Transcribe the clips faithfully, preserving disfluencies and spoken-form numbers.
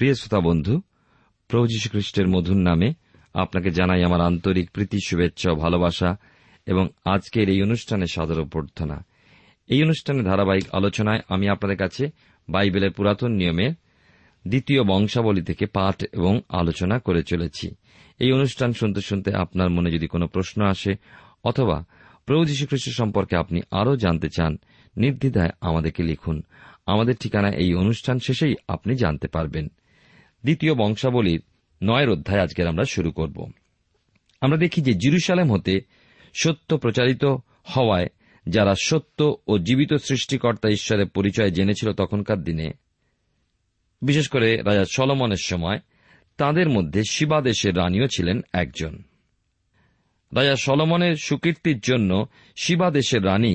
প্রিয় শ্রোতা বন্ধু, প্রভু যীশু খ্রিস্টের মধুর নামে আপনাকে জানাই আমার আন্তরিক প্রীতি, শুভেচ্ছা, ভালোবাসা এবং আজকের এই অনুষ্ঠানে সাদর অভ্যর্থনা। এই অনুষ্ঠানে ধারাবাহিক আলোচনায় আমি আপনাদের কাছে বাইবেলের পুরাতন নিয়মের দ্বিতীয় বংশাবলী থেকে পাঠ এবং আলোচনা করে চলেছি। এই অনুষ্ঠান শুনতে শুনতে আপনার মনে যদি কোনো প্রশ্ন আসে অথবা প্রভু যীশু খ্রিস্ট সম্পর্কে আপনি আরও জানতে চান, নির্দ্বিধায় আমাদেরকে লিখুন। আমাদের ঠিকানা এই অনুষ্ঠান শেষেই আপনি জানতে পারবেন। দ্বিতীয় বংশাবলীর নয়ের অধ্যায় আজকের আমরা শুরু করব। আমরা দেখি যে জেরুজালেম হতে সত্য প্রচারিত হওয়ায় যারা সত্য ও জীবিত সৃষ্টিকর্তা ঈশ্বরের পরিচয় জেনেছিল তখনকার দিনে, বিশেষ করে রাজা সলোমনের সময়, তাদের মধ্যে শিবা দেশের রানীও ছিলেন একজন। রাজা সলোমনের সুকীর্তির জন্য শিবা দেশের রানী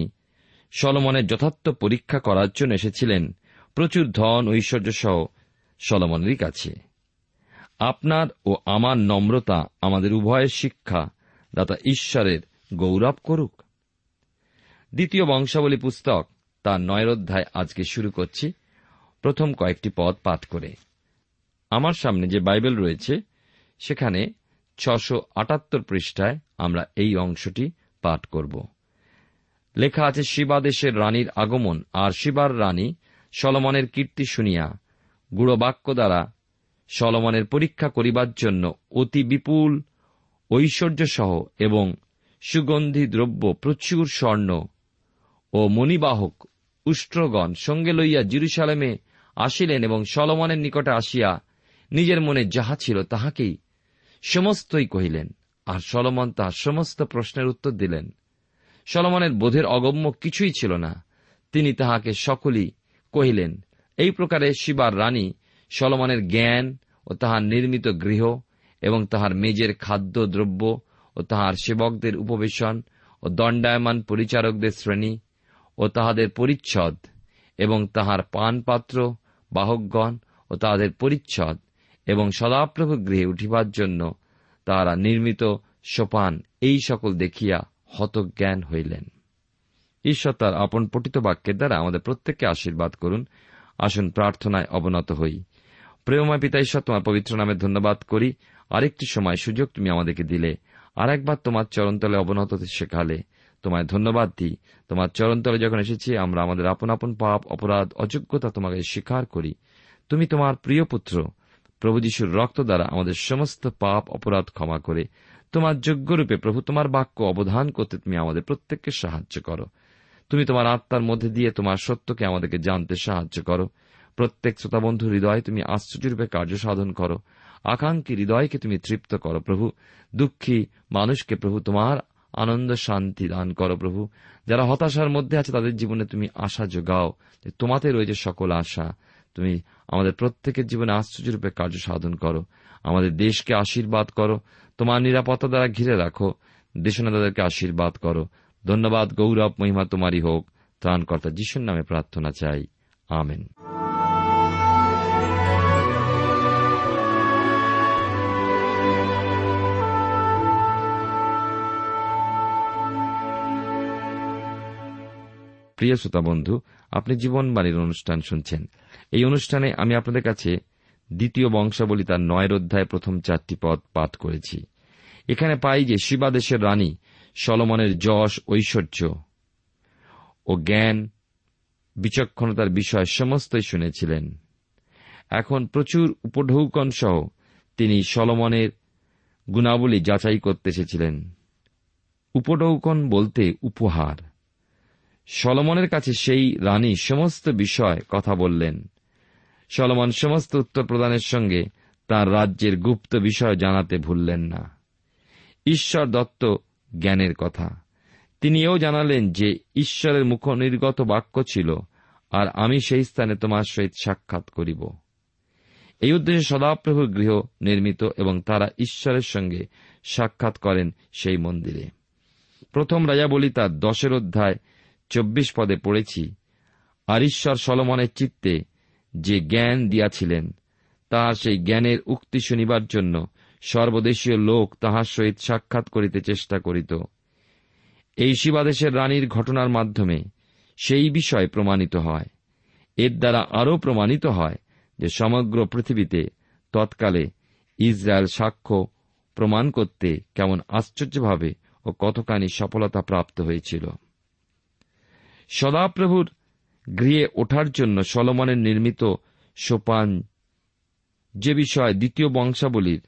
সলোমনের যথার্থ পরীক্ষা করার জন্য এসেছিলেন প্রচুর ধন ঐশ্বর্য সহ সলোমনের কাছে। আপনার ও আমার নম্রতা আমাদের উভয়ের শিক্ষা দাতা ঈশ্বরের গৌরব করুক। দ্বিতীয় বংশাবলী পুস্তক তার নয় অধ্যায় আজকে শুরু করছি প্রথম কয়েকটি পদ পাঠ করে। আমার সামনে যে বাইবেল রয়েছে সেখানে ছশো আটাত্তর পৃষ্ঠায় আমরা এই অংশটি পাঠ করব। লেখা আছে, শিবা দেশের রানীর আগমন আর শিবার রানী সলোমনের কীর্তি শুনিয়া গুড় বাক্য দ্বারা সলোমনের পরীক্ষা করিবার জন্য অতি বিপুল ঐশ্বর্যসহ এবং সুগন্ধি দ্রব্য প্রচুর স্বর্ণ ও মণিবাহক উষ্ট্রগণ সঙ্গে লইয়া জেরুজালেমে আসিলেন এবং সলোমনের নিকটে আসিয়া নিজের মনে যাহা ছিল তাহাকেই সমস্তই কহিলেন, আর সলোমন তাহার সমস্ত প্রশ্নের উত্তর দিলেন। সলোমনের বোধের অগম্য কিছুই ছিল না, তিনি তাহাকে সকলেই কহিলেন। এই প্রকারে শিবার রানী সলোমনের জ্ঞান ও তাহার নির্মিত গৃহ এবং তাহার মেজের খাদ্য দ্রব্য ও তাহার সেবকদের উপবেশন ও দণ্ডায়মান পরিচারকদের শ্রেণী ও তাহাদের পরিচ্ছদ এবং তাহার পানপাত্র বাহকগণ ও তাহাদের পরিচ্ছদ এবং সদাপ্রভু গৃহে উঠিবার জন্য তাহারা নির্মিত সোপান এই সকল দেখিয়া হতজ্ঞান হইলেন। ঈশ্বর তার আপন পঠিত বাক্যের দ্বারা আমাদের প্রত্যেককে আশীর্বাদ করুন। আসুন প্রার্থনায় অবনত হই। প্রেমময় পিতা ঈশ্বর, তোমার পবিত্র নামে ধন্যবাদ করি। আরেকটি সময় সুযোগ তুমি আমাদেরকে দিলে, আর একবার তোমার চরণতলে অবনত শেখালে। তোমায় ধন্যবাদ দিই। তোমার চরণতলে যখন এসেছি, আমরা আমাদের আপন আপন পাপ, অপরাধ, অযোগ্যতা তোমাকে স্বীকার করি। তুমি তোমার প্রিয় পুত্র প্রভু যীশুর রক্ত দ্বারা আমাদের সমস্ত পাপ অপরাধ ক্ষমা করে তোমার যোগ্যরূপে প্রভু তোমার বাক্য অবধান করতে তুমি আমাদের প্রত্যেককে সাহায্য করো। তুমি তোমার আত্মার মধ্যে দিয়ে তোমার সত্যকে আমাদেরকে জানতে সাহায্য করো। প্রত্যেক শ্রোতাবন্ধু হৃদয়ে তুমি আশ্চর্যরূপে কার্য সাধন করো। আকাঙ্ক্ষী হৃদয়কে তুমি তৃপ্ত করো প্রভু। দুঃখী মানুষকে প্রভু তোমার আনন্দ শান্তি দান করো প্রভু। যারা হতাশার মধ্যে আছে তাদের জীবনে তুমি আশা যোগাও। তোমাতে রয়েছে সকল আশা। তুমি আমাদের প্রত্যেকের জীবনে আশ্চর্যরূপে কার্য সাধন করো। আমাদের দেশকে আশীর্বাদ করো, তোমার নিরাপত্তা দ্বারা ঘিরে রাখো। দেশনেতাদেরকে আশীর্বাদ করো। ধন্যবাদ, গৌরব, মহিমা তোমারই হোক। ত্রাণকর্তা যীশুর নামে প্রার্থনা চাই, আমেন। প্রিয় শ্রোতা বন্ধু, আপনি জীবনবাণীর অনুষ্ঠান শুনছেন। এই অনুষ্ঠানে আমি আপনাদের কাছে দ্বিতীয় বংশাবলী তার নয় অধ্যায় প্রথম চারটি পদ পাঠ করেছি। এখানে পাই যে শিবা দেশের রানী সলোমনের যশ, ঐশ্বর্য ও জ্ঞান, বিচক্ষণতার বিষয় সমস্তই শুনেছিলেন। এখন প্রচুর উপঢৌকন সহ তিনি সলোমনের গুণাবলী যাচাই করতে এসেছিলেন। উপঢৌকন বলতে উপহার। সলোমনের কাছে সেই রানী সমস্ত বিষয় কথা বললেন। সলোমন সমস্ত উত্তর প্রদানের সঙ্গে তাঁর রাজ্যের গুপ্ত বিষয় জানাতে ভুললেন না। ঈশ্বর দত্ত জ্ঞানের কথা তিনি এও জানালেন যে ঈশ্বরের মুখনির্গত বাক্য ছিল, আর আমি সেই স্থানে তোমার সহিত সাক্ষাৎ করিব। এই উদ্দেশ্যে সদাপ্রভুর গৃহ নির্মিত এবং তারা ঈশ্বরের সঙ্গে সাক্ষাৎ করেন সেই মন্দিরে। প্রথম রাজাবলী তার দশের অধ্যায় চব্বিশ পদে পড়েছি, আর ঈশ্বর সলোমনের চিত্তে যে জ্ঞান দিয়াছিলেন, তাহার সেই জ্ঞানের উক্তি শুনিবার জন্য সর্বদেশীয় লোক তাহার সহিত সাক্ষাৎ করিতে চেষ্টা করিত। এই শিবাদেশের রানীর ঘটনার মাধ্যমে সেই বিষয় প্রমাণিত হয়। এর দ্বারা আরও প্রমাণিত হয় যে সমগ্র পৃথিবীতে তৎকালে ইসরায়েল সাক্ষ্য প্রমাণ করতে কেমন আশ্চর্যভাবে ও কতখানি সফলতা প্রাপ্ত হয়েছিল। সদাপ্রভুর গৃহে ওঠার জন্য সলোমনের নির্মিত সোপান, যে বিষয় দ্বিতীয় বংশাবলীর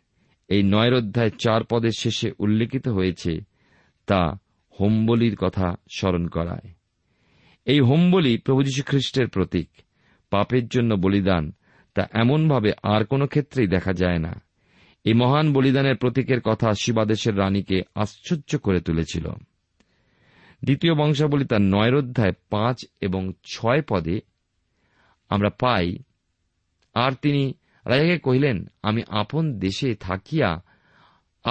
এই নয় অধ্যায় চার পদের শেষে উল্লেখিত হয়েছে, তা হোমবলির কথা স্মরণ করায়। এই হোমবলি প্রভু যীশু খ্রিস্টের প্রতীক। পাপের জন্য বলিদান তা এমনভাবে আর কোনো ক্ষেত্রেই দেখা যায় না। এই মহান বলিদানের প্রতীকের কথা শিবাদেশের রানীকে আশ্চর্য করে তুলেছিল। দ্বিতীয় বংশাবলী তার নয় অধ্যায় পাঁচ এবং ছয় পদে আমরা পাই, আর তিনি রাজাকে কহিলেন, আমি আপন দেশে থাকিয়া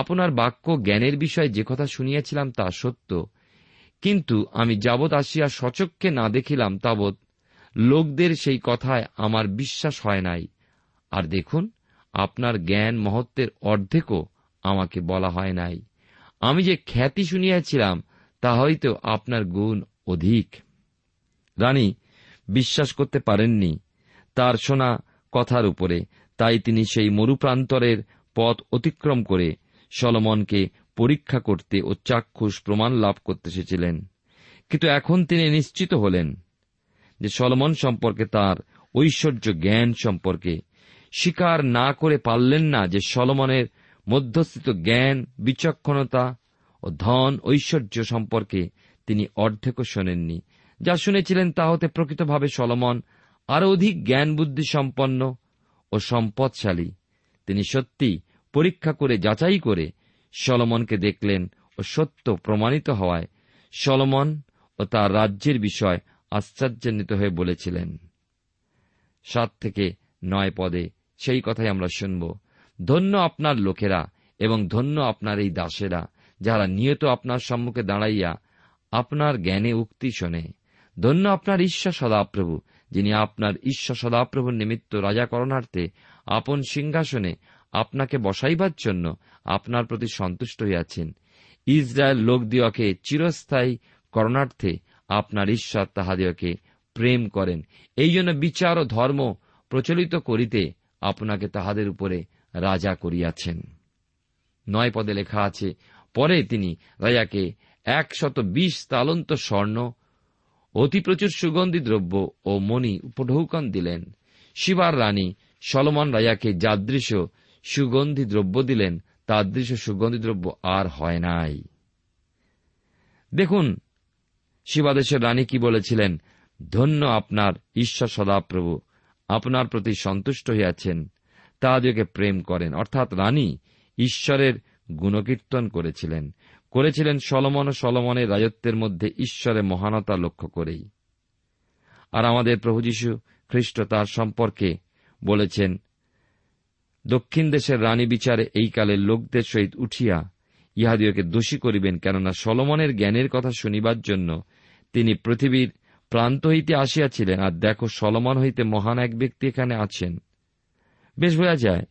আপনার বাক্য জ্ঞানের বিষয়ে যে কথা শুনিয়াছিলাম তা সত্য, কিন্তু আমি যাবৎ আসিয়া সচক্ষে না দেখিলাম তাবৎ লোকদের সেই কথায় আমার বিশ্বাস হয় নাই। আর দেখুন, আপনার জ্ঞান মহত্বের অর্ধেকও আমাকে বলা হয় নাই। আমি যে খ্যাতি শুনিয়াছিলাম তা হয়তো আপনার গুণ অধিক। রানী বিশ্বাস করতে পারেননি তার শোনা কথার উপরে, তাই তিনি সেই মরুপ্রান্তরের পথ অতিক্রম করে সলোমনকে পরীক্ষা করতে ও চাক্ষুষ প্রমাণ লাভ করতে এসেছিলেন। কিন্তু এখন তিনি নিশ্চিত হলেন যে সলোমন সম্পর্কে, তার ঐশ্বর্য জ্ঞান সম্পর্কে স্বীকার না করে পারলেন না যে সলোমনের মধ্যস্থিত জ্ঞান, বিচক্ষণতা ও ধন ঐশ্বর্য সম্পর্কে তিনি অর্ধেকও শোনেননি। যা শুনেছিলেন তা হতে প্রকৃতভাবে সলোমন আরও অধিক জ্ঞান বুদ্ধি সম্পন্ন ও সম্পদশালী। তিনি সত্যি পরীক্ষা করে যাচাই করে সলোমনকে দেখলেন ও সত্য প্রমাণিত হওয়ায় সলোমন ও তার রাজ্যের বিষয় আশ্চর্যান্বিত হয়ে বলেছিলেন। সাত থেকে নয় পদে সেই কথাই আমরা শুনব, ধন্য আপনার লোকেরা এবং ধন্য আপনার এই দাসেরা, যারা নিয়ত আপনার সম্মুখে দাঁড়াইয়া আপনার জ্ঞানে উক্তি শোনে। ধন্য আপনার ঈশ্বর সদাপ্রভু, যিনি আপনার ঈশ্বর সদাপ্রভুর নিমিত্ত রাজা করণার্থে আপন সিংহাসনে আপনাকে বসাইবার জন্য আপনার প্রতি সন্তুষ্ট হইয়াছেন। ইসরায়েল লোকদিওকে চিরস্থায়ী করণার্থে আপনার ঈশ্বর তাহাদিওকে প্রেম করেন, এই জন্য বিচার ও ধর্ম প্রচলিত করিতে আপনাকে তাহাদের উপরে রাজা করিয়াছেন। নয় পদে লেখা আছে, পরে তিনি রাজাকে একশত বিশ তালন্ত স্বর্ণ, অতি প্রচুর সুগন্ধি দ্রব্য ও মণি উপঢৌকন দিলেন। শিবার রানী সলোমন রাজাকে যাদৃশ সুগন্ধি দ্রব্য দিলেন, তাদৃশ সুগন্ধি দ্রব্য আর হয় নাই। দেখুন, শিবাদেশের রানী কি বলেছিলেন, ধন্য আপনার ঈশ্বর সদাপ্রভু, আপনার প্রতি সন্তুষ্ট হইয়াছেন, তাদেরকে প্রেম করেন। অর্থাৎ রানী ঈশ্বরের গুণকীর্তন করেছিলেন করেছিলেন সলোমন ও সলোমনের রাজত্বের মধ্যে ঈশ্বরের মহানতা লক্ষ্য করেই। আর আমাদের প্রভু যীশু খ্রিস্ট তার সম্পর্কে বলেছেন, দক্ষিণ দেশের রানী বিচারে এই কালের লোকদের সহিত উঠিয়া ইহাদিওকে দোষী করিবেন, কেননা সলোমনের জ্ঞানের কথা শুনিবার জন্য তিনি পৃথিবীর প্রান্ত হইতে আসিয়াছিলেন। আর দেখো, সলোমন হইতে মহান এক ব্যক্তি এখানে আছেন। বেশ বোঝা যায়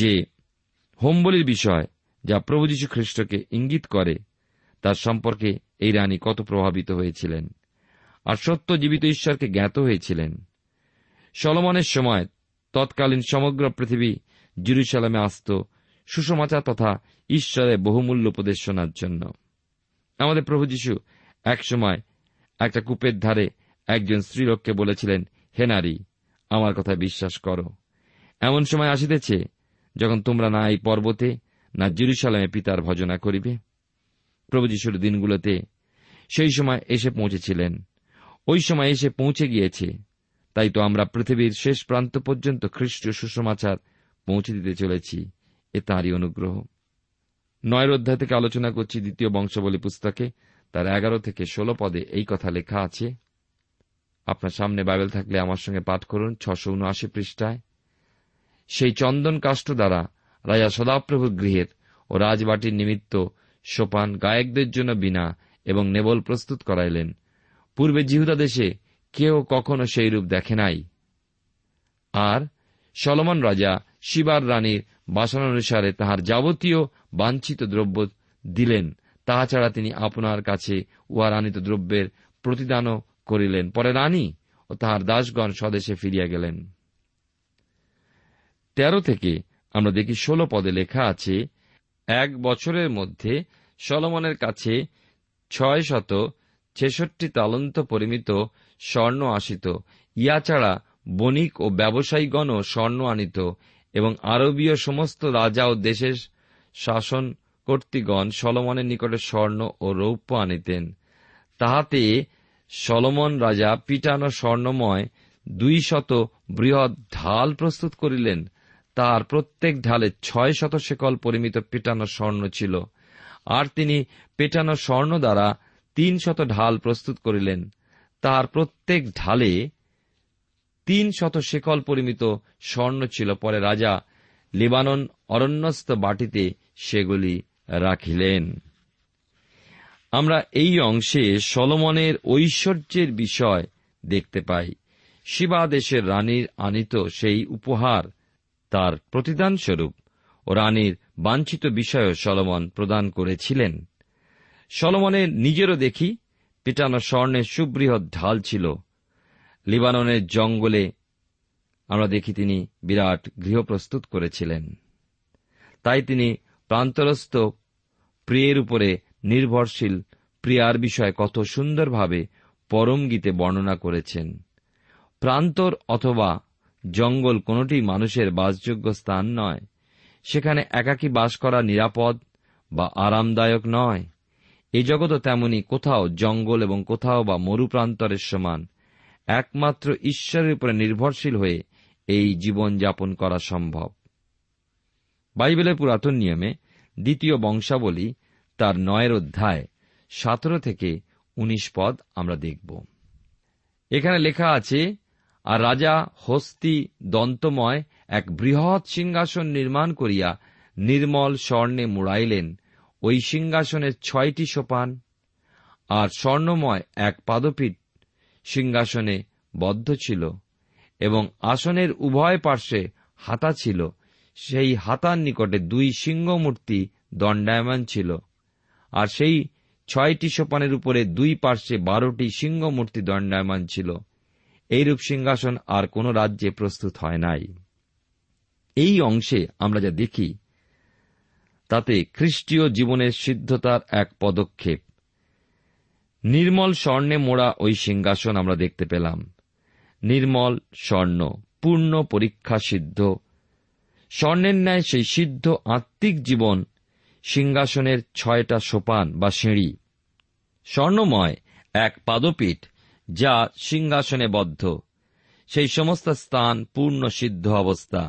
যে হোমবলির বিষয়, যা প্রভু যীশু খ্রিস্টকে ইঙ্গিত করে, তার সম্পর্কে এই রানী কত প্রভাবিত হয়েছিলেন আর সত্য জীবিত ঈশ্বরকে জ্ঞাত হয়েছিলেন। সলোমনের সময় তৎকালীন সমগ্র পৃথিবী জেরুজালেমে আসত সুসমাচার তথা ঈশ্বরের বহুমূল্য উপদেশ শোনার জন্য। আমাদের প্রভু যীশু একসময় একটা কূপের ধারে একজন স্ত্রীলোককে বলেছিলেন, হে নারী, আমার কথা বিশ্বাস করো, এমন সময় আসিতেছে যখন তোমরা না এই পর্বতে না জেরুজালেমে পিতার ভজনা করিবে। প্রভু যীশুর দিনগুলোতে সেই সময় এসে পৌঁছেছিলেন, ওই সময় এসে পৌঁছে গিয়েছে। তাই তো আমরা পৃথিবীর শেষ প্রান্ত পর্যন্ত খ্রিস্টীয় সুসমাচার পৌঁছে দিতে চলেছি, এ তাঁরই অনুগ্রহ। নয়ের অধ্যায় থেকে আলোচনা করছি, দ্বিতীয় বংশাবলী পুস্তকে তার এগারো থেকে ষোলো পদে এই কথা লেখা আছে। আপনার সামনে বাইবেল থাকলে আমার সঙ্গে পাঠ করুন, ছশো উনআশি পৃষ্ঠায়। সেই চন্দন কাষ্ঠ দ্বারা রাজা সদাপ্রভুর গৃহের ও রাজবাটির নিমিত্ত সোপান গায়কদের জন্য বীণা এবং নেবল প্রস্তুত করাইলেন। পূর্বে জিহুদা দেশে কেউ কখনো সেইরূপ দেখে নাই। আর সলোমন রাজা শিবার রানীর বাসনানুসারে তাহার যাবতীয় বাঞ্ছিত দ্রব্য দিলেন, তাহা ছাড়া তিনি আপনার কাছে উহার আনিত দ্রব্যের প্রতিদানও করিলেন। পরে রানী ও তাহার দাসগণ স্বদেশে ফিরিয়া গেলেন। তেরো থেকে আমরা দেখি ষোলো পদে লেখা আছে, এক বছরের মধ্যে সলোমনের কাছে ছয় শত ছেষট্টি তালন্ত পরিমিত স্বর্ণ আসিত। ইয়া ছাড়া বণিক ও ব্যবসায়ীগণও স্বর্ণ আনিত, এবং আরবীয় সমস্ত রাজা ও দেশের শাসনকর্তৃগণ সলোমনের নিকটে স্বর্ণ ও রৌপ্য আনিতেন। তাহাতে সলোমন রাজা পিটানো স্বর্ণময় দুই শত বৃহৎ ঢাল প্রস্তুত করিলেন। তার প্রত্যেক ঢালে ছয় শত সেকল পরিমিত পেটানো স্বর্ণ ছিল। আর তিনি পেটানো স্বর্ণ দ্বারা তিন শত ঢাল প্রস্তুত করিলেন। তার প্রত্যেক ঢালে তিন শত সেকল পরিমিত স্বর্ণ ছিল। পরে রাজা লেবানন অরণ্যস্থ বাটিতে সেগুলি রাখিলেন। আমরা এই অংশে সলোমনের ঐশ্বর্যের বিষয় দেখতে পাই। শিবা দেশের রানীর আনিত সেই উপহার তার প্রতিদানস্বরূপ ও রানীর বাঞ্ছিত বিষয়ও সলোমন প্রদান করেছিলেন। সলোমনের নিজেরও দেখি পিটানো স্বর্ণের সুবৃহৎ ঢাল ছিল। লিবাননের জঙ্গলে আমরা দেখি তিনি বিরাট গৃহ প্রস্তুত করেছিলেন। তাই তিনি প্রান্তরস্থ প্রিয়ের উপরে নির্ভরশীল প্রিয়ার বিষয় কত সুন্দরভাবে পরম গীতে বর্ণনা করেছেন। প্রান্তর অথবা জঙ্গল কোনটি মানুষের বাসযোগ্য স্থান নয়। সেখানে একাকী বাস করা নিরাপদ বা আরামদায়ক নয়। এ জগৎও তেমনি, কোথাও জঙ্গল এবং কোথাও বা মরুপ্রান্তরের সমান। একমাত্র ঈশ্বরের উপরে নির্ভরশীল হয়ে এই জীবন যাপন করা সম্ভব। বাইবেলের পুরাতন নিয়মে দ্বিতীয় বংশাবলী তার নয়ের অধ্যায় সতেরো থেকে উনিশ পদ আমরা দেখব। এখানে লেখা আছে, আর রাজা হস্তি দন্তময় এক বৃহৎ সিংহাসন নির্মাণ করিয়া নির্মল স্বর্ণে মুড়াইলেন। ওই সিংহাসনের ছয়টি সোপান আর স্বর্ণময় এক পাদপীঠ সিংহাসনে বদ্ধ ছিল, এবং আসনের উভয় পার্শ্বে হাতা ছিল। সেই হাতার নিকটে দুই সিংহ মূর্তি দণ্ডায়মান ছিল, আর সেই ছয়টি সোপানের উপরে দুই পার্শ্বে বারোটি সিংহ মূর্তি দণ্ডায়মান ছিল। এইরূপ সিংহাসন আর কোন রাজ্যে প্রস্তুত হয় নাই। এই অংশে আমরা যা দেখি তাতে খ্রিস্টীয় জীবনের সিদ্ধতার এক পদক্ষেপ নির্মল স্বর্ণে মোড়া ওই সিংহাসন আমরা দেখতে পেলাম। নির্মল স্বর্ণ পূর্ণ পরীক্ষা সিদ্ধ স্বর্ণের ন্যায় সেই সিদ্ধ আত্মিক জীবন সিংহাসনের ছয়টা সোপান বা সিঁড়ি, স্বর্ণময় এক পাদপীঠ যা সিংহাসনে বদ্ধ, সেই সমস্ত স্থান পূর্ণ সিদ্ধ অবস্থা।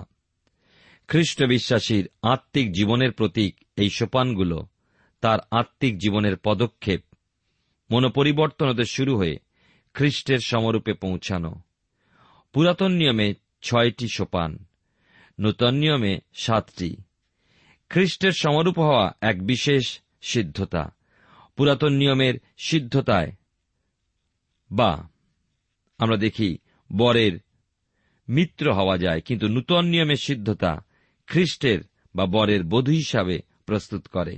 খ্রিস্ট বিশ্বাসীর আত্মিক জীবনের প্রতীক এই সোপানগুলো, তার আত্মিক জীবনের পদক্ষেপ মনোপরিবর্তন হতে শুরু হয়ে খ্রিস্টের সমরূপে পৌঁছানো। পুরাতন নিয়মে ছয়টি সোপান, নূতন নিয়মে সাতটি। খ্রিস্টের সমরূপ হওয়া এক বিশেষ সিদ্ধতা। পুরাতন নিয়মের সিদ্ধতায় বা আমরা দেখি বরের মিত্র হওয়া যায়, কিন্তু নূতন নিয়মের সিদ্ধতা খ্রিস্টের বা বরের বধূ হিসাবে প্রস্তুত করে।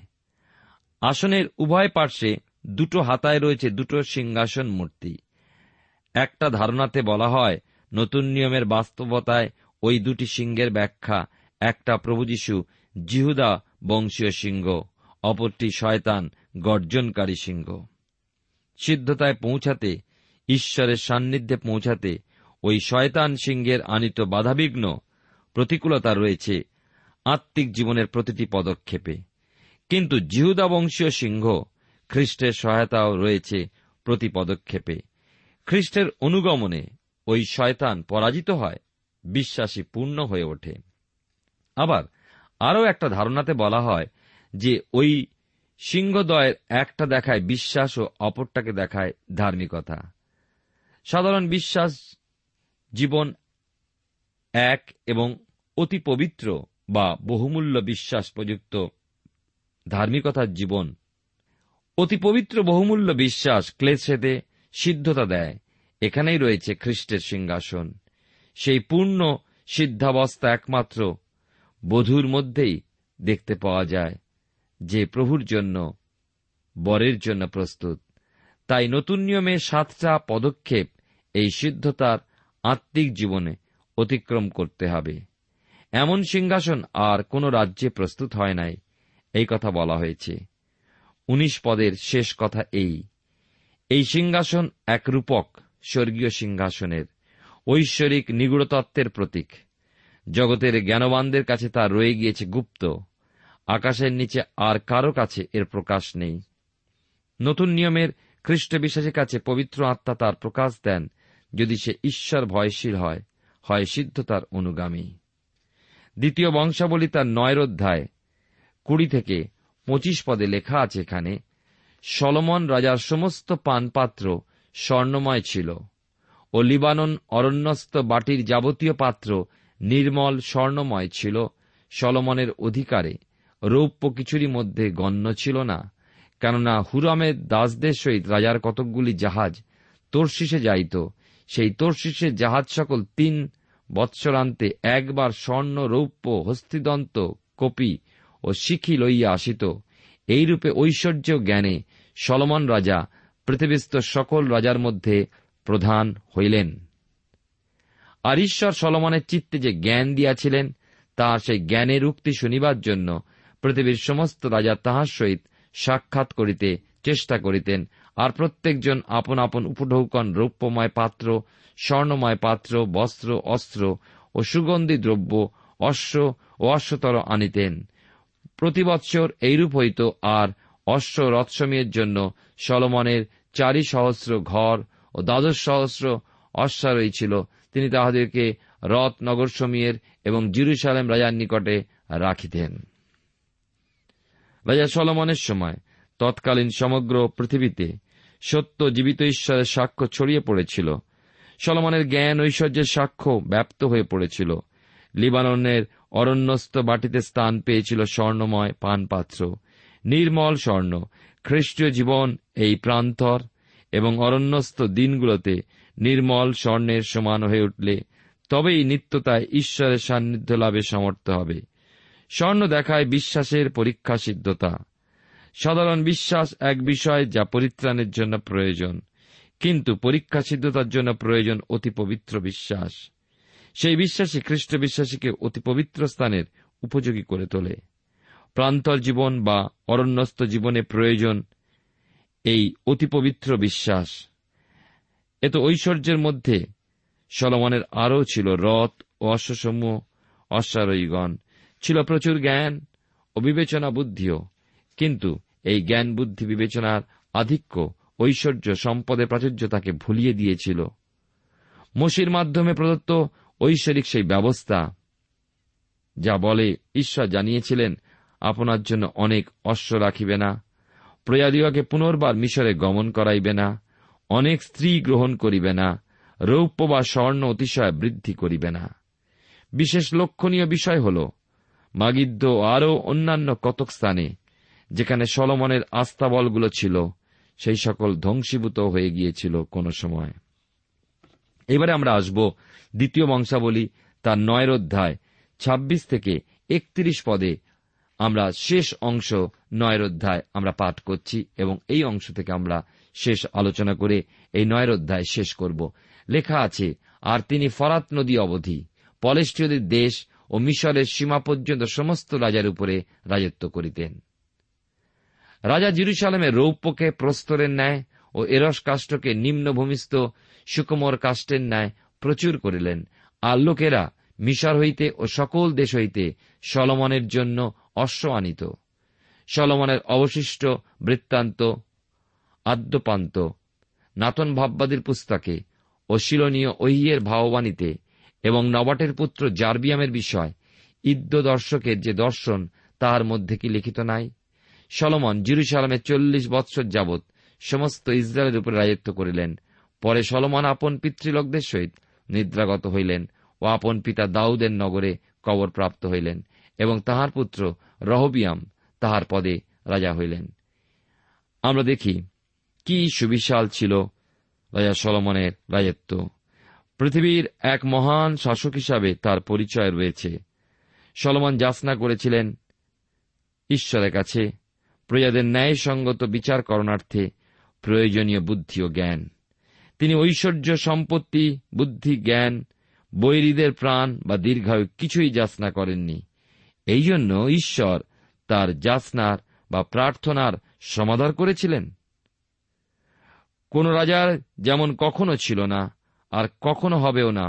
আসনের উভয় পার্শ্বে দুটো হাতায় রয়েছে দুটো সিংহাসন মূর্তি। একটা ধারণাতে বলা হয় নতুন নিয়মের বাস্তবতায় ওই দুটি সিংহের ব্যাখ্যা, একটা প্রভু যীশু যিহুদা বংশীয় সিংহ, অপরটি শয়তান গর্জনকারী সিংহ। সিদ্ধতায় পৌঁছাতে, ঈশ্বরের সান্নিধ্যে পৌঁছাতে ওই শয়তান সিংহের আনিত বাধাবিঘ্ন প্রতিকূলতা রয়েছে আত্মিক জীবনের প্রতিটি পদক্ষেপে, কিন্তু যিহুদা বংশীয় সিংহ খ্রিস্টের সহায়তাও রয়েছে প্রতি পদক্ষেপে। খ্রিস্টের অনুগমনে ওই শয়তান পরাজিত হয়, বিশ্বাসী পূর্ণ হয়ে ওঠে। আবার আরও একটা ধারণাতে বলা হয় যে ওই সিংহদ্বয়ের একটা দেখায় বিশ্বাস ও অপরটাকে দেখায় ধার্মিকতা। সাধারণ বিশ্বাস জীবন এক এবং অতি পবিত্র বা বহুমূল্য বিশ্বাস প্রযুক্ত ধার্মিকতার জীবন। অতি পবিত্র বহুমূল্য বিশ্বাস ক্লেশেতে সিদ্ধতা দেয়। এখানেই রয়েছে খ্রিস্টের সিংহাসন। সেই পূর্ণ সিদ্ধাবস্থা একমাত্র বধূর মধ্যেই দেখতে পাওয়া যায়, যে প্রভুর জন্য, বরের জন্য প্রস্তুত। তাই নতুন নিয়মে সাতটা পদক্ষেপ এই সিদ্ধতার আত্মিক জীবনে অতিক্রম করতে হবে। এমন সিংহাসন আর কোন রাজ্যে প্রস্তুত হয় নাই, এই কথা বলা হয়েছে। উনিশ পদের শেষ কথা এই, এই সিংহাসন এক রূপক স্বর্গীয় সিংহাসনের ঐশ্বরিক নিগূঢ়তত্ত্বের প্রতীক। জগতের জ্ঞানবানদের কাছে তা রয়ে গিয়েছে গুপ্ত, আকাশের নিচে আর কারো কাছে এর প্রকাশ নেই। নতুন নিয়মের খ্রিস্ট বিশ্বাসের কাছে পবিত্র আত্মা তার প্রকাশ দেন, যদি সে ঈশ্বর ভয়শীল হয়, হয় সিদ্ধতার অনুগামী। দ্বিতীয় বংশাবলী তার নয়ের অধ্যায় কুড়ি থেকে পঁচিশ পদে লেখা আছে, এখানে সলোমন রাজার সমস্ত পানপাত্র স্বর্ণময় ছিল ও লিবানন অরণ্যস্থ বাটির যাবতীয় পাত্র নির্মল স্বর্ণময় ছিল। সলোমনের অধিকারে রৌপ্য কিছুরই মধ্যে গণ্য ছিল না, কেননা হুরামের দাসদের সহিত রাজার কতকগুলি জাহাজ তর্শিসে যাইত। সেই তর্শিসের জাহাজ সকল তিন বৎসরান্তে একবার স্বর্ণ, রৌপ্য, হস্তিদন্ত, কপি ও শিখি লইয়া আসিত। এইরূপে ঐশ্বর্য জ্ঞানে সলোমন রাজা পৃথিবীস্থ সকল রাজার মধ্যে প্রধান হইলেন। আর ঈশ্বর সলোমনের চিত্তে যে জ্ঞান দিয়াছিলেন, তাহার সেই জ্ঞানের উক্তি শুনিবার জন্য পৃথিবীর সমস্ত রাজা তাহার সহিত সাক্ষাৎ করিতে চেষ্টা করিতেন। আর প্রত্যেকজন আপন আপন উপঢৌকন, রৌপ্যময় পাত্র, স্বর্ণময় পাত্র, বস্ত্র, অস্ত্র ও সুগন্ধি দ্রব্য, অশ্ব ও অশ্বতর আনিতেন। প্রতিবৎসর এইরূপ হইত। আর অশ্ব রথসমীয়ের জন্য সলোমনের চারি সহস্র ঘর ও দ্বাদশ সহস্র অশ্বারোহী ছিল। তিনি তাহাদেরকে রথ নগর সমীয়ের এবং জেরুজালেম রাজার নিকটে রাখিতেন। রাজা সলোমনের সময় তৎকালীন সমগ্র পৃথিবীতে সত্য জীবিত ঈশ্বরের সাক্ষ্য ছড়িয়ে পড়েছিল। সলোমনের জ্ঞান ঐশ্বর্যের সাক্ষ্য ব্যাপ্ত হয়ে পড়েছিল। লিবাননের অরণ্যস্থ বাটিতে স্থান পেয়েছিল স্বর্ণময় পানপাত্র, নির্মল স্বর্ণ। খ্রিস্টীয় জীবন এই প্রান্তর এবং অরণ্যস্থ দিনগুলোতে নির্মল স্বর্ণের সমান হয়ে উঠলে তবেই নিত্যতায় ঈশ্বরের সান্নিধ্য লাভে সমর্থ হবে। স্বর্ণ দেখায় বিশ্বাসের পরীক্ষা সিদ্ধতা। সাধারণ বিশ্বাস এক বিষয় যা পরিত্রাণের জন্য প্রয়োজন, কিন্তু পরীক্ষা সিদ্ধতার জন্য প্রয়োজন অতি পবিত্র বিশ্বাস। সেই বিশ্বাসই খ্রিস্ট বিশ্বাসীকে অতি পবিত্র স্থানের উপযোগী করে তোলে। প্রান্তর জীবন বা অরণ্যস্থ জীবনে প্রয়োজন এই অতি পবিত্র বিশ্বাস। এত ঐশ্বর্যের মধ্যে সলোমনের আরও ছিল রথ ও অশ্বসমূহ, অশ্বারোহীগণ, ছিল প্রচুর জ্ঞান ও বিবেচনা বুদ্ধিও। কিন্তু এই জ্ঞান বুদ্ধি বিবেচনার আধিক্য ঐশ্বর্য সম্পদের প্রাচুর্য তাকে ভুলিয়ে দিয়েছিল। মোশির মাধ্যমে প্রদত্ত ঐশ্বরিক সেই ব্যবস্থা যা বলে, ঈশ্বর জানিয়েছিলেন আপনার জন্য অনেক অশ্ব রাখিবে না, প্রজাদিগকে পুনর্বার মিশরে গমন করাইবে না, অনেক স্ত্রী গ্রহণ করিবে না, রৌপ্য বা স্বর্ণ অতিশয় বৃদ্ধি করিবে না। বিশেষ লক্ষণীয় বিষয় হল মাগিদ্দ ও আরও অন্যান্য কতক স্থানে যেখানে সলোমনের আস্তাবলগুলো ছিল, সেই সকল ধ্বংসীভূত হয়ে গিয়েছিল কোনো সময়। এবারে আমরা আসব দ্বিতীয় বংশাবলী তার নয়ের অধ্যায় ছাব্বিশ থেকে একত্রিশ পদে। আমরা শেষ অংশ নয়ের অধ্যায় আমরা পাঠ করছি এবং এই অংশ থেকে আমরা শেষ আলোচনা করে এই নয়ের অধ্যায় শেষ করব। লেখা আছে, আর তিনি ফরাত নদী অবধি পলেষ্টীয়দের দেশ ও মিশরের সীমা পর্যন্ত সমস্ত রাজার উপরে রাজত্ব করিতেন। রাজা জেরুজালেমে রৌপ্যকে প্রস্তরের ন্যায় ও এরস কাষ্ঠকে নিম্নভূমিস্থ সুকুমর কাষ্ঠের ন্যায় প্রচুর করিলেন। আর লোকেরা মিশর হইতে ও সকল দেশ হইতে সলোমনের জন্য অশ্ব আনিত। সলোমনের অবশিষ্ট বৃত্তান্ত আদ্যপান্ত নাতন ভাববাদীর পুস্তকে ও শিলনীয় ওহিয়ের ভাববাণীতে এবং নবাটের পুত্র জারবিয়ামের বিষয় ইদ্দো দর্শকের যে দর্শন তাহার মধ্যে কি লিখিত নাই? সলোমন জেরুজালেমে চল্লিশ বৎসর যাবৎ সমস্ত ইসরায়েলের উপরে রাজত্ব করিলেন। পরে সলোমন আপন পিতৃলোকদের সহিত নিদ্রাগত হইলেন ও আপন পিতা দাউদের নগরে কবর প্রাপ্ত হইলেন এবং তাহার পুত্র রহবিয়াম তাহার পদে রাজা হইলেন। আমরা দেখি কি সুবিশাল ছিল রাজা সলোমনের রাজত্ব। পৃথিবীর এক মহান শাসক হিসাবে তার পরিচয় রয়েছে। সলোমন যাচনা করেছিলেন ঈশ্বরের কাছে প্রজাদের ন্যায়সঙ্গত বিচার করণার্থে প্রয়োজনীয় বুদ্ধি ও জ্ঞান। তিনি ঐশ্বর্য, সম্পত্তি, বুদ্ধি, জ্ঞান, বৈরীদের প্রাণ বা দীর্ঘায়ু কিছুই যাচনা করেননি। এই জন্য ঈশ্বর তার যাচনার বা প্রার্থনার সমাদর করেছিলেন। কোন রাজার যেমন কখনো ছিল না আর কখনো হবেও না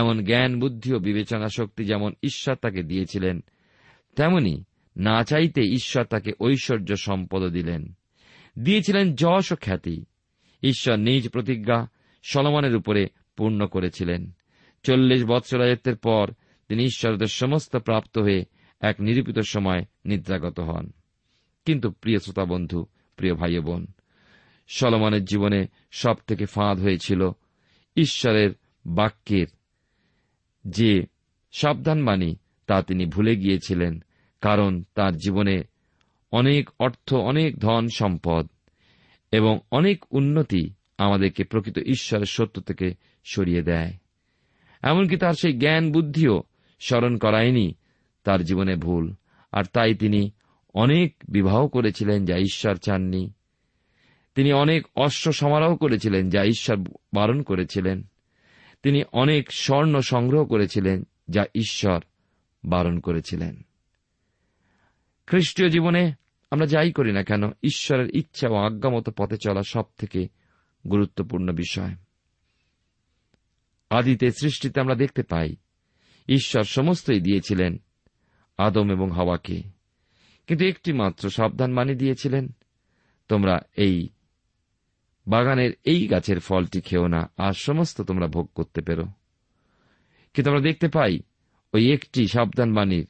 এমন জ্ঞান, বুদ্ধি ও বিবেচনা শক্তি যেমন ঈশ্বর তাকে দিয়েছিলেন, তেমনি না চাইতে ঈশ্বর তাকে ঐশ্বর্য সম্পদ দিলেন, দিয়েছিলেন যশ ও খ্যাতি। ঈশ্বর নিজ প্রতিজ্ঞা সলোমনের উপরে পূর্ণ করেছিলেন। চল্লিশ বৎসর রাজত্বের পর তিনি ঈশ্বরদের সমস্ত প্রাপ্ত হয়ে এক নিরূপিত সময় নিদ্রাগত হন। কিন্তু প্রিয় শ্রোতা বন্ধু, প্রিয় ভাই বোন, সলোমনের জীবনে সব থেকে ফাঁদ হয়েছিল ঈশ্বরের বাক্যের যে সাবধানবাণী তা তিনি ভুলে গিয়েছিলেন, কারণ তার জীবনে অনেক অর্থ, অনেক ধন সম্পদ এবং অনেক উন্নতি আমাদেরকে প্রকৃত ঈশ্বরের সত্য থেকে সরিয়ে দেয়। এমনকি তার সেই জ্ঞান বুদ্ধিও স্মরণ করায়নি তার জীবনে ভুল, আর তাই তিনি অনেক বিবাহ করেছিলেন যা ঈশ্বর চাননি। তিনি অনেক অশ্ব সমারোহ করেছিলেন যা ঈশ্বর বারণ করেছিলেন। তিনি অনেক স্বর্ণ সংগ্রহ করেছিলেন যা ঈশ্বর বারণ করেছিলেন। খ্রিস্টীয় জীবনে আমরা যাই করি না কেন, ঈশ্বরের ইচ্ছা ও আজ্ঞা মতো পথে চলা সব থেকে গুরুত্বপূর্ণ বিষয়। আদিতে সৃষ্টিতে আমরা দেখতে পাই ঈশ্বর সমস্তই দিয়েছিলেন আদম এবং হাওয়াকে, কিন্তু একটি মাত্র সাবধানবাণী দিয়েছিলেন, তোমরা এই বাগানের এই গাছের ফলটি খেও না, আর সমস্ত তোমরা ভোগ করতে পেরো। কিন্তু আমরা দেখতে পাই ওই একটি সাবধানবাণীর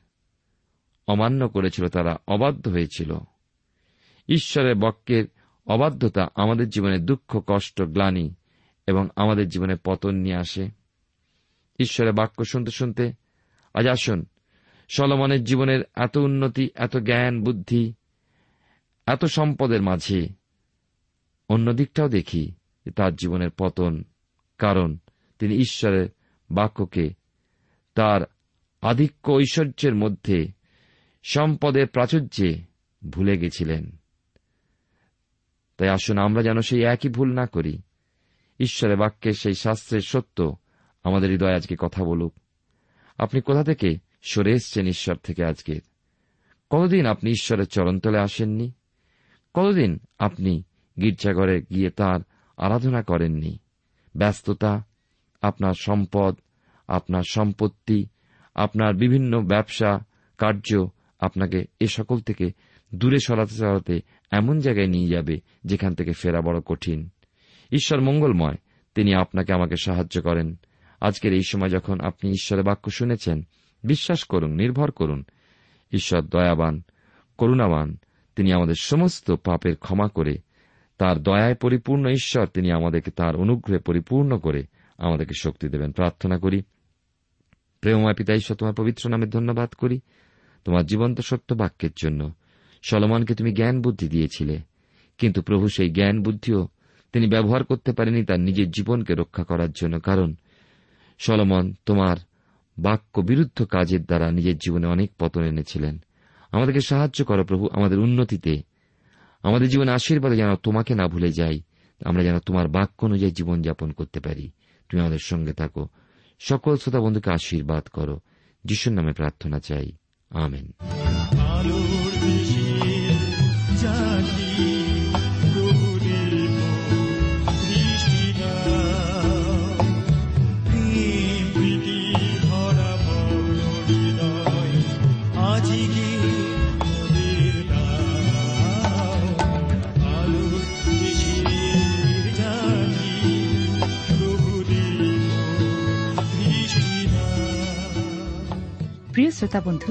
অমান্য করেছিল তারা, অবাধ্য হয়েছিল। ঈশ্বরের বাক্যের অবাধ্যতা আমাদের জীবনে দুঃখ, কষ্ট, গ্লানি এবং আমাদের জীবনে পতন নিয়ে আসে। ঈশ্বরের বাক্য শুনতে শুনতে আজ আসুন সলোমনের জীবনের এত উন্নতি, এত জ্ঞান, বুদ্ধি, এত সম্পদের মাঝে অন্যদিকটাও দেখি তার জীবনের পতন, কারণ তিনি ঈশ্বরের বাক্যকে তার আধিক্য, ঐশ্বর্যের মধ্যে, সম্পদের প্রাচুর্যে ভুলে গেছিলেন। তাই আসুন আমরা যেন সেই একই ভুল না করি। ঈশ্বরের বাক্যের সেই শাস্ত্রের সত্য আমাদের হৃদয় আজকে কথা বলুক। আপনি কোথা থেকে সরে এসছেন ঈশ্বর থেকে? আজকে কতদিন আপনি ঈশ্বরের চরণতলে আসেননি? কতদিন আপনি গির্জাঘরে গিয়ে তাঁর আরাধনা করেননি? ব্যস্ততা, আপনার সম্পদ, আপনার সম্পত্তি, আপনার বিভিন্ন ব্যবসা কার্য আপনাকে এ সকল থেকে দূরে সরাতে সরাতে এমন জায়গায় নিয়ে যাবে যেখান থেকে ফেরা বড় কঠিন। ঈশ্বর মঙ্গলময়, তিনি আপনাকে আমাকে সাহায্য করেন। আজকের এই সময় যখন আপনি ঈশ্বরের বাক্য শুনেছেন, বিশ্বাস করুন, নির্ভর করুন, ঈশ্বর দয়াবান, করুণাবান। তিনি আমাদের সমস্ত পাপের ক্ষমা করে, তাঁর দয়ায় পরিপূর্ণ ঈশ্বর, তিনি আমাদেরকে তাঁর অনুগ্রহে পরিপূর্ণ করে আমাদেরকে শক্তি দেবেন। প্রার্থনা করি। প্রেমময় পিতা ঈশ্বর, তোমার পবিত্র নামে ধন্যবাদ করি তোমার জীবন্ত সত্য বাক্যের জন্য। সলোমনকে তুমি জ্ঞান বুদ্ধি দিয়েছিলে, কিন্তু প্রভু সেই জ্ঞান বুদ্ধিও তিনি ব্যবহার করতে পারেনি তার নিজের জীবনকে রক্ষা করার জন্য, কারণ সলোমন তোমার বাক্য বিরুদ্ধ কাজের দ্বারা নিজের জীবনে অনেক পতন এনেছিলেন। আমাদেরকে সাহায্য করো প্রভু, আমাদের উন্নতিতে, আমাদের জীবনে আশীর্বাদে যেন তোমাকে না ভুলে যাই, আমরা যেন তোমার বাক্য অনুযায়ী জীবনযাপন করতে পারি। তুমি আমাদের সঙ্গে থাকো। সকল শ্রোতা বন্ধুকে আশীর্বাদ করো। যিশুর নামে প্রার্থনা চাই, আমেন। প্রিয় শ্রোতা বন্ধু,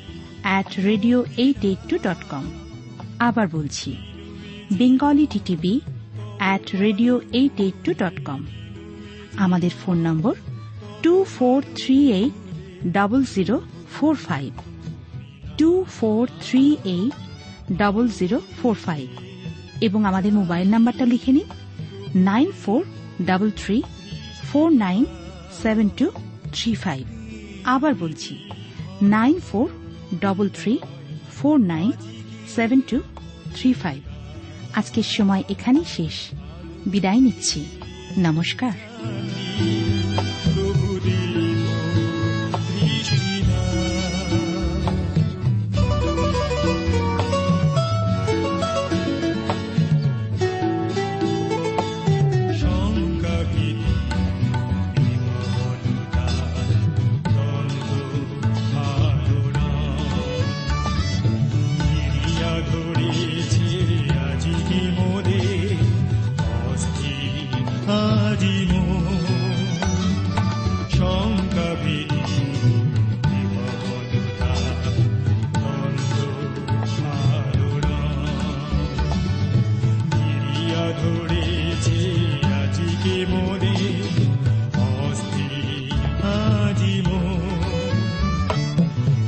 at radio eight eight two dot com. আবার বলছি, Bengali TTV at radio eight eight two dot com. আমাদের phone number two four three eight double zero four five, two four three eight double zero four five. এবং আমাদের mobile নাম্বারটা লিখে নিন nine four double three four nine seven two three five. আবার বলছি, nine four double three four nine seven two three five. আজকের সময় এখানেই শেষ, বিদায় নিচ্ছি, নমস্কার।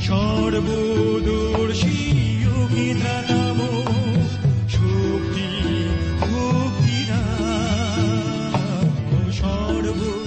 সর্বদর্শী বিধান শক্তি ভক্তি। you.